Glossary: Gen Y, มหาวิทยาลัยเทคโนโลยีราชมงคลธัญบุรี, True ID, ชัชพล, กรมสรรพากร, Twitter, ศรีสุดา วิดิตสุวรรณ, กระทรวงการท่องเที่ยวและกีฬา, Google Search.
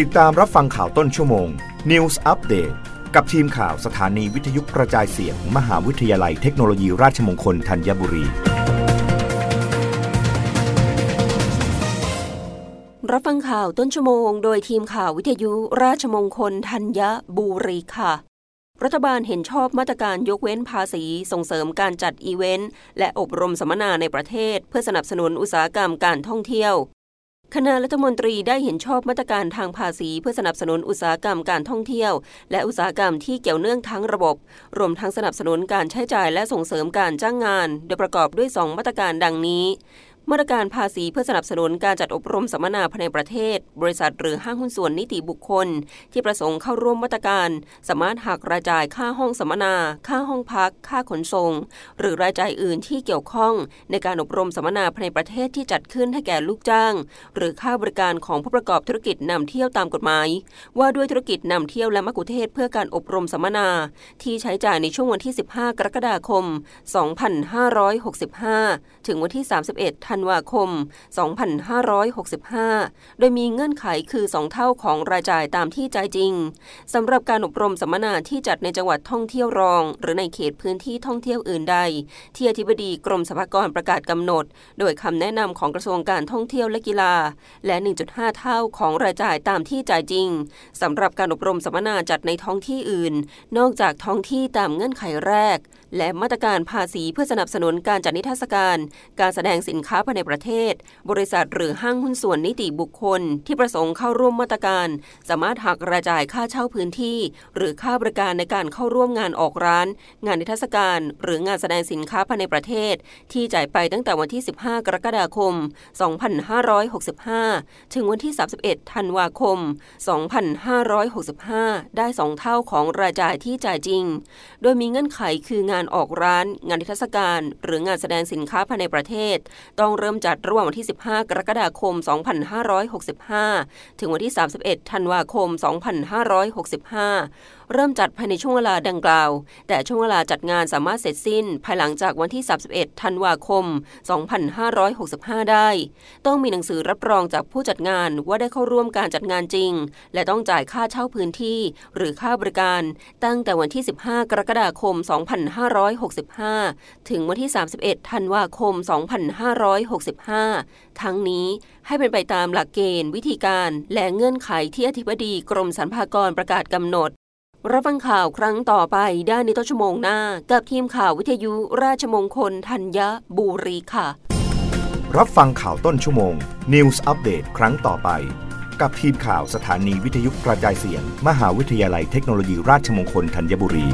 ติดตามรับฟังข่าวต้นชั่วโมง News Update กับทีมข่าวสถานีวิทยุกระจายเสียง มหาวิทยาลัยเทคโนโลยีราชมงคลธัญบุรีรับฟังข่าวต้นชั่วโมงโดยทีมข่าววิทยุราชมงคลธัญบุรีค่ะรัฐบาลเห็นชอบมาตรการยกเว้นภาษีส่งเสริมการจัดอีเวนต์และอบรมสัมมนาในประเทศเพื่อสนับสนุนอุตสาหกรรมการท่องเที่ยวคณะรัฐมนตรีได้เห็นชอบมาตรการทางภาษีเพื่อสนับสนุนอุตสาหกรรมการท่องเที่ยวและอุตสาหกรรมที่เกี่ยวเนื่องทั้งระบบรวมทั้งสนับสนุนการใช้จ่ายและส่งเสริมการจ้างงานโดยประกอบด้วย2มาตรการดังนี้มาตรการภาษีเพื่อสนับสนุนการจัดอบรมสัมมนาภายในประเทศบริษัทหรือห้างหุ้นส่วนนิติบุคคลที่ประสงค์เข้าร่วมมาตรการสามารถหักรายจ่ายค่าห้องสัมมนาค่าห้องพักค่าขนส่งหรือรายจ่ายอื่นที่เกี่ยวข้องในการอบรมสัมมนาภายในประเทศที่จัดขึ้นให้แก่ลูกจ้างหรือค่าบริการของผู้ประกอบธุรกิจนำเที่ยวตามกฎหมายว่าด้วยธุรกิจนำเที่ยวและมัคคุเทศก์เพื่อการอบรมสัมมนาที่ใช้จ่ายในช่วงวันที่15กรกฎาคม2565ถึงวันที่31ธันวาคม 2565 โดยมีเงื่อนไขคือ2เท่าของรายจ่ายตามที่จ่ายจริงสำหรับการอบรมสัมมนาที่จัดในจังหวัดท่องเที่ยวรองหรือในเขตพื้นที่ท่องเที่ยวอื่นใดที่อธิบดีกรมสรรพากรประกาศกำหนดโดยคำแนะนำของกระทรวงการท่องเที่ยวและกีฬาและ 1.5 เท่าของรายจ่ายตามที่จ่ายจริงสำหรับการอบรมสัมมนาจัดในท้องที่อื่นนอกจากท้องที่ตามเงื่อนไขแรกและมาตรการภาษีเพื่อสนับสนุนการจัดนิทรรศการการแสดงสินค้าภายในประเทศบริษัทหรือห้างหุ้นส่วนนิติบุคคลที่ประสงค์เข้าร่วมมาตรการสามารถหักรายจ่ายค่าเช่าพื้นที่หรือค่าบริการในการเข้าร่วมงานออกร้านงานนิทรรศการหรืองานแสดงสินค้าภายในประเทศที่จ่ายไปตั้งแต่วันที่15กรกฎาคม2565ถึงวันที่31ธันวาคม2565ได้2เท่าของรายจ่ายที่จ่ายจริงโดยมีเงื่อนไขคืองานออกร้านงานนิทรรศการหรืองานแสดงสินค้าภายในประเทศต้องเริ่มจัดระหว่างวันที่15กรกฎาคม2565ถึงวันที่31ธันวาคม2565เริ่มจัดภายในช่วงเวลาดังกล่าวแต่ช่วงเวลาจัดงานสามารถเสร็จสิ้นภายหลังจากวันที่31ธันวาคม2565ได้ต้องมีหนังสือรับรองจากผู้จัดงานว่าได้เข้าร่วมการจัดงานจริงและต้องจ่ายค่าเช่าพื้นที่หรือค่าบริการตั้งแต่วันที่15กรกฎาคม2565ถึงวันที่31ธันวาคม2565ทั้งนี้ให้เป็นไปตามหลักเกณฑ์วิธีการและเงื่อนไขที่อธิบดีกรมสรรพากรประกาศกำหนดรับฟังข่าวครั้งต่อไปได้ในต้นชั่วโมงหน้ากับทีมข่าววิทยุราชมงคลธัญบุรีค่ะรับฟังข่าวต้นชั่วโมง News Update ครั้งต่อไปกับทีมข่าวสถานีวิทยุกระจายเสียงมหาวิทยาลัยเทคโนโลยีราชมงคลธัญบุรี